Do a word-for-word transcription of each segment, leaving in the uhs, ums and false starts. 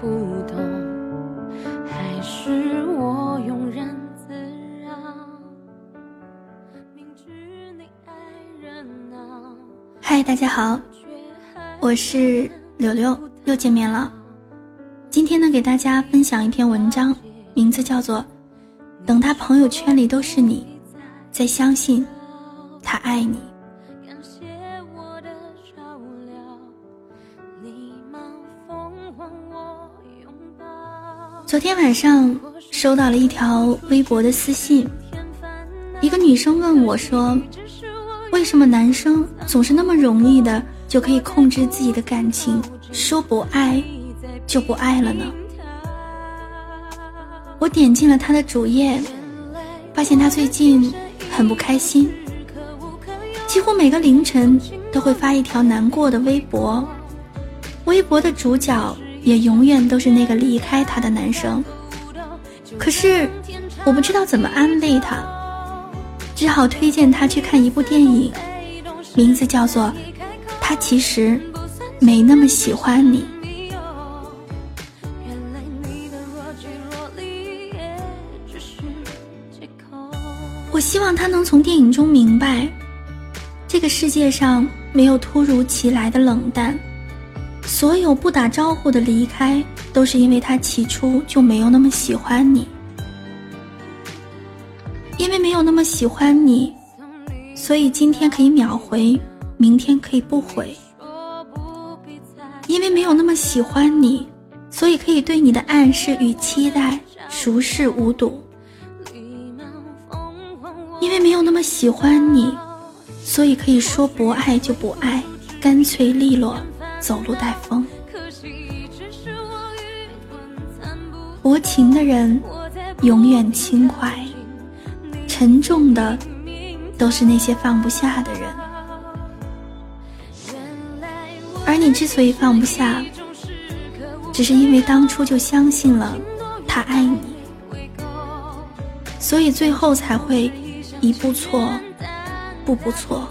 不懂，还是我庸人自扰？明知你爱热闹。嗨，大家好，我是柳柳，又见面了。今天呢，给大家分享一篇文章，名字叫做《等他朋友圈里都是你，再相信他爱你》。昨天晚上收到了一条微博的私信，一个女生问我说，为什么男生总是那么容易的就可以控制自己的感情，说不爱就不爱了呢？我点进了她的主页，发现她最近很不开心，几乎每个凌晨都会发一条难过的微博，微博的主角也永远都是那个离开他的男生。可是我不知道怎么安慰他，只好推荐他去看一部电影，名字叫做《他其实没那么喜欢你》。我希望他能从电影中明白，这个世界上没有突如其来的冷淡，所有不打招呼的离开都是因为他起初就没有那么喜欢你。因为没有那么喜欢你，所以今天可以秒回，明天可以不回。因为没有那么喜欢你，所以可以对你的暗示与期待熟视无睹。因为没有那么喜欢你，所以可以说不爱就不爱，干脆利落，走路带风。薄情的人永远轻快，沉重的都是那些放不下的人。而你之所以放不下，只是因为当初就相信了他爱你，所以最后才会一步错，步步错。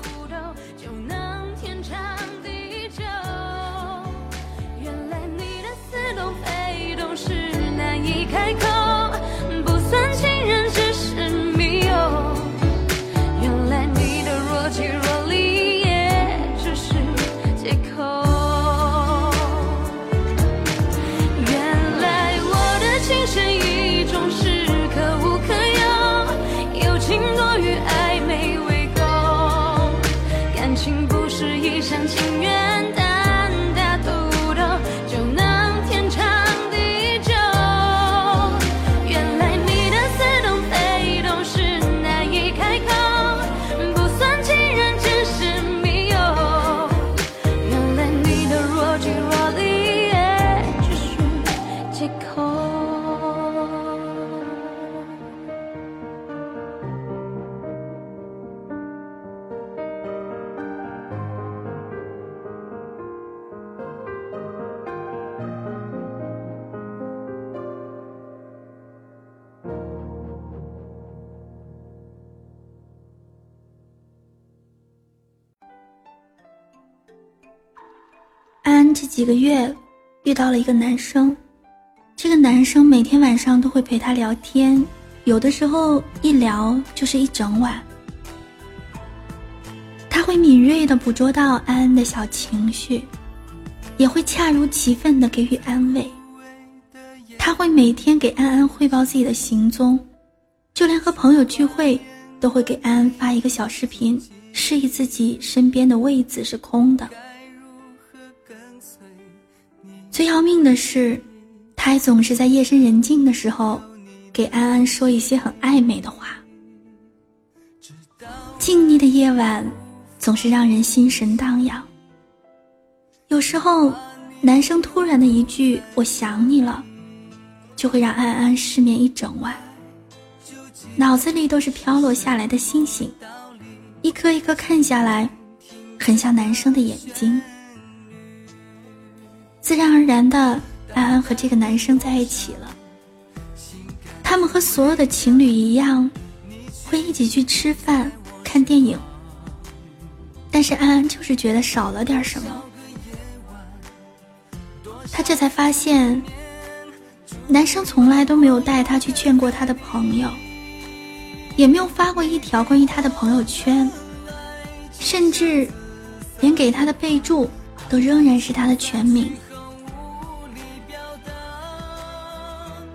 这几个月遇到了一个男生，这个男生每天晚上都会陪她聊天，有的时候一聊就是一整晚。他会敏锐地捕捉到安安的小情绪，也会恰如其分地给予安慰。他会每天给安安汇报自己的行踪，就连和朋友聚会都会给安安发一个小视频，示意自己身边的位子是空的。最要命的是，他还总是在夜深人静的时候给安安说一些很暧昧的话。静谧的夜晚总是让人心神荡漾，有时候男生突然的一句我想你了，就会让安安失眠一整晚，脑子里都是飘落下来的星星，一颗一颗看下来很像男生的眼睛。自然而然的，安安和这个男生在一起了。他们和所有的情侣一样，会一起去吃饭、看电影。但是安安就是觉得少了点什么。他这才发现，男生从来都没有带她去见过她的朋友，也没有发过一条关于她的朋友圈，甚至连给她的备注都仍然是她的全名。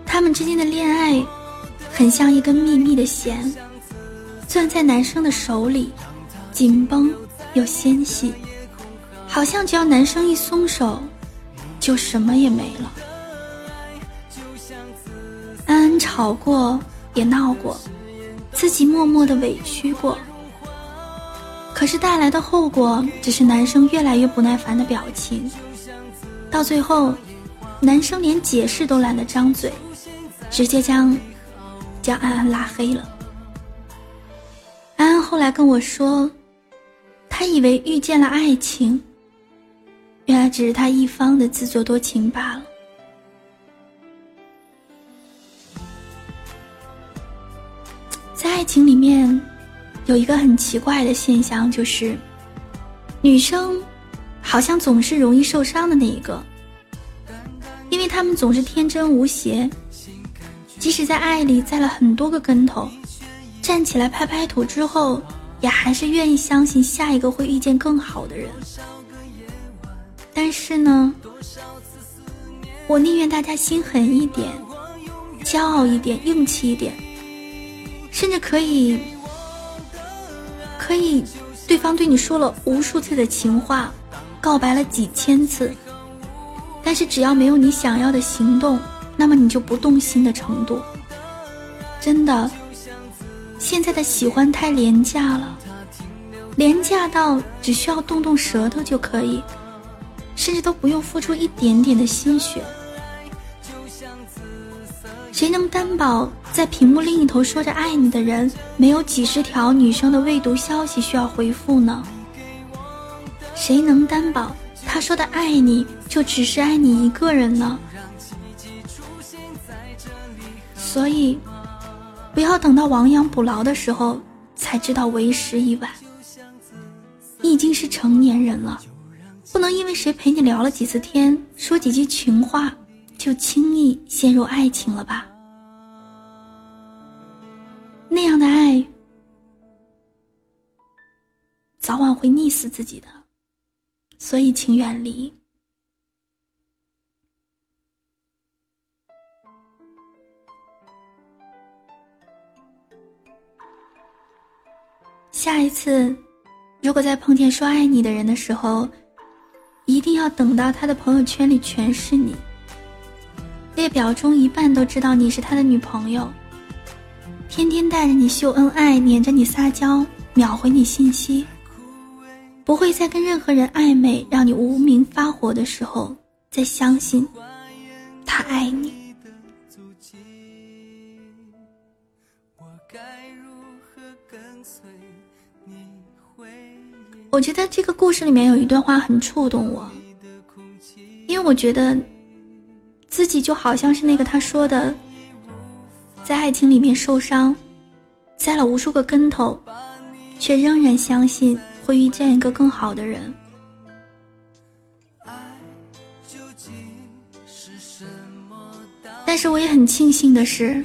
他们之间的恋爱很像一根密密的弦，攥在男生的手里，紧绷又纤细，好像只要男生一松手就什么也没了。安安吵过也闹过，自己默默地委屈过，可是带来的后果只是男生越来越不耐烦的表情，到最后男生连解释都懒得张嘴，直接将将安安拉黑了。安安后来跟我说，他以为遇见了爱情，原来只是他一方的自作多情罢了。在爱情里面，有一个很奇怪的现象，就是女生好像总是容易受伤的那一个，因为她们总是天真无邪，即使在爱里栽了很多个跟头，站起来拍拍土之后，也还是愿意相信下一个会遇见更好的人。但是呢，我宁愿大家心狠一点，骄傲一点，硬气一点，甚至可以可以对方对你说了无数次的情话，告白了几千次，但是只要没有你想要的行动，那么你就不动心的程度。真的，现在的喜欢太廉价了，廉价到只需要动动舌头就可以，甚至都不用付出一点点的心血。谁能担保在屏幕另一头说着爱你的人，没有几十条女生的未读消息需要回复呢？谁能担保他说的爱你就只是爱你一个人呢？所以不要等到亡羊补牢的时候才知道为时已晚。你已经是成年人了，不能因为谁陪你聊了几次天，说几句情话，就轻易陷入爱情了吧？那样的爱，早晚会溺死自己的，所以请远离。下一次如果再碰见说爱你的人的时候，一定要等到他的朋友圈里全是你，列表中一半都知道你是他的女朋友，天天带着你秀恩爱，黏着你撒娇，秒回你信息，不会再跟任何人暧昧，让你无名发火的时候再相信他爱你。我觉得这个故事里面有一段话很触动我，因为我觉得自己就好像是那个他说的，在爱情里面受伤，栽了无数个跟头，却仍然相信会遇见一个更好的人。但是我也很庆幸的是，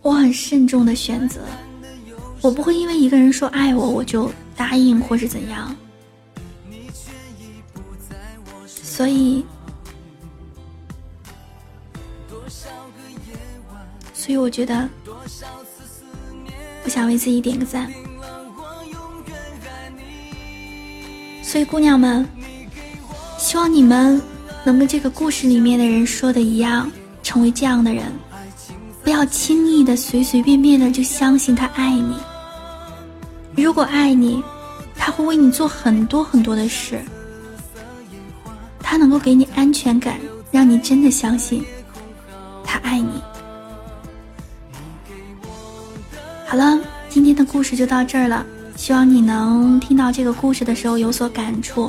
我很慎重的选择，我不会因为一个人说爱我，我就答应或是怎样。所以，所以我觉得，我想为自己点个赞。所以姑娘们，希望你们能跟这个故事里面的人说的一样，成为这样的人。不要轻易的随随便便的就相信他爱你，如果爱你，他会为你做很多很多的事，他能够给你安全感，让你真的相信他爱你。好了，今天的故事就到这儿了，希望你能听到这个故事的时候有所感触，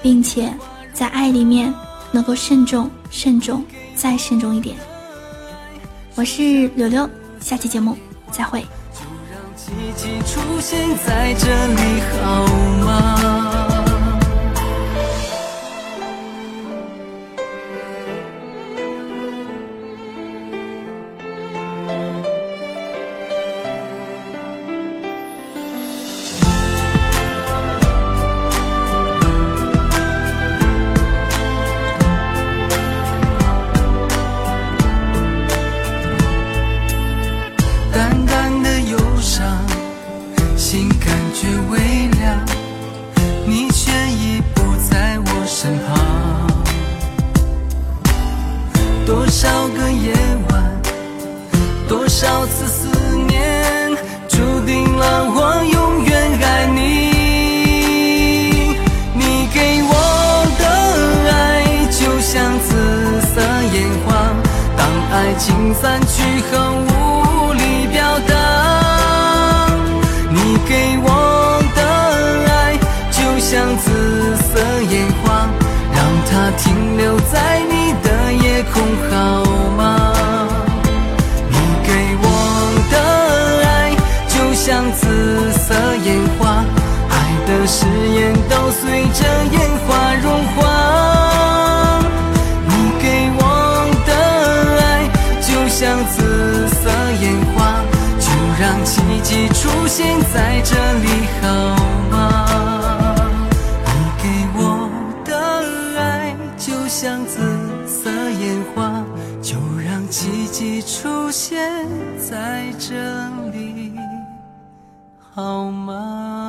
并且在爱里面能够慎重慎重再慎重一点。我是柳柳，下期节目再会。就让奇迹出现在这里好吗？次思念注定了我永远爱你，你给我的爱就像紫色烟花，当爱情散去后无力表达，你给我的爱就像紫色烟花，让它停留在你的夜空好吗？像紫色烟花，爱的誓言都随着烟花融化，你给我的爱就像紫色烟花，就让奇迹出现在这里好吗？你给我的爱就像紫色烟花，就让奇迹出现在这里好吗？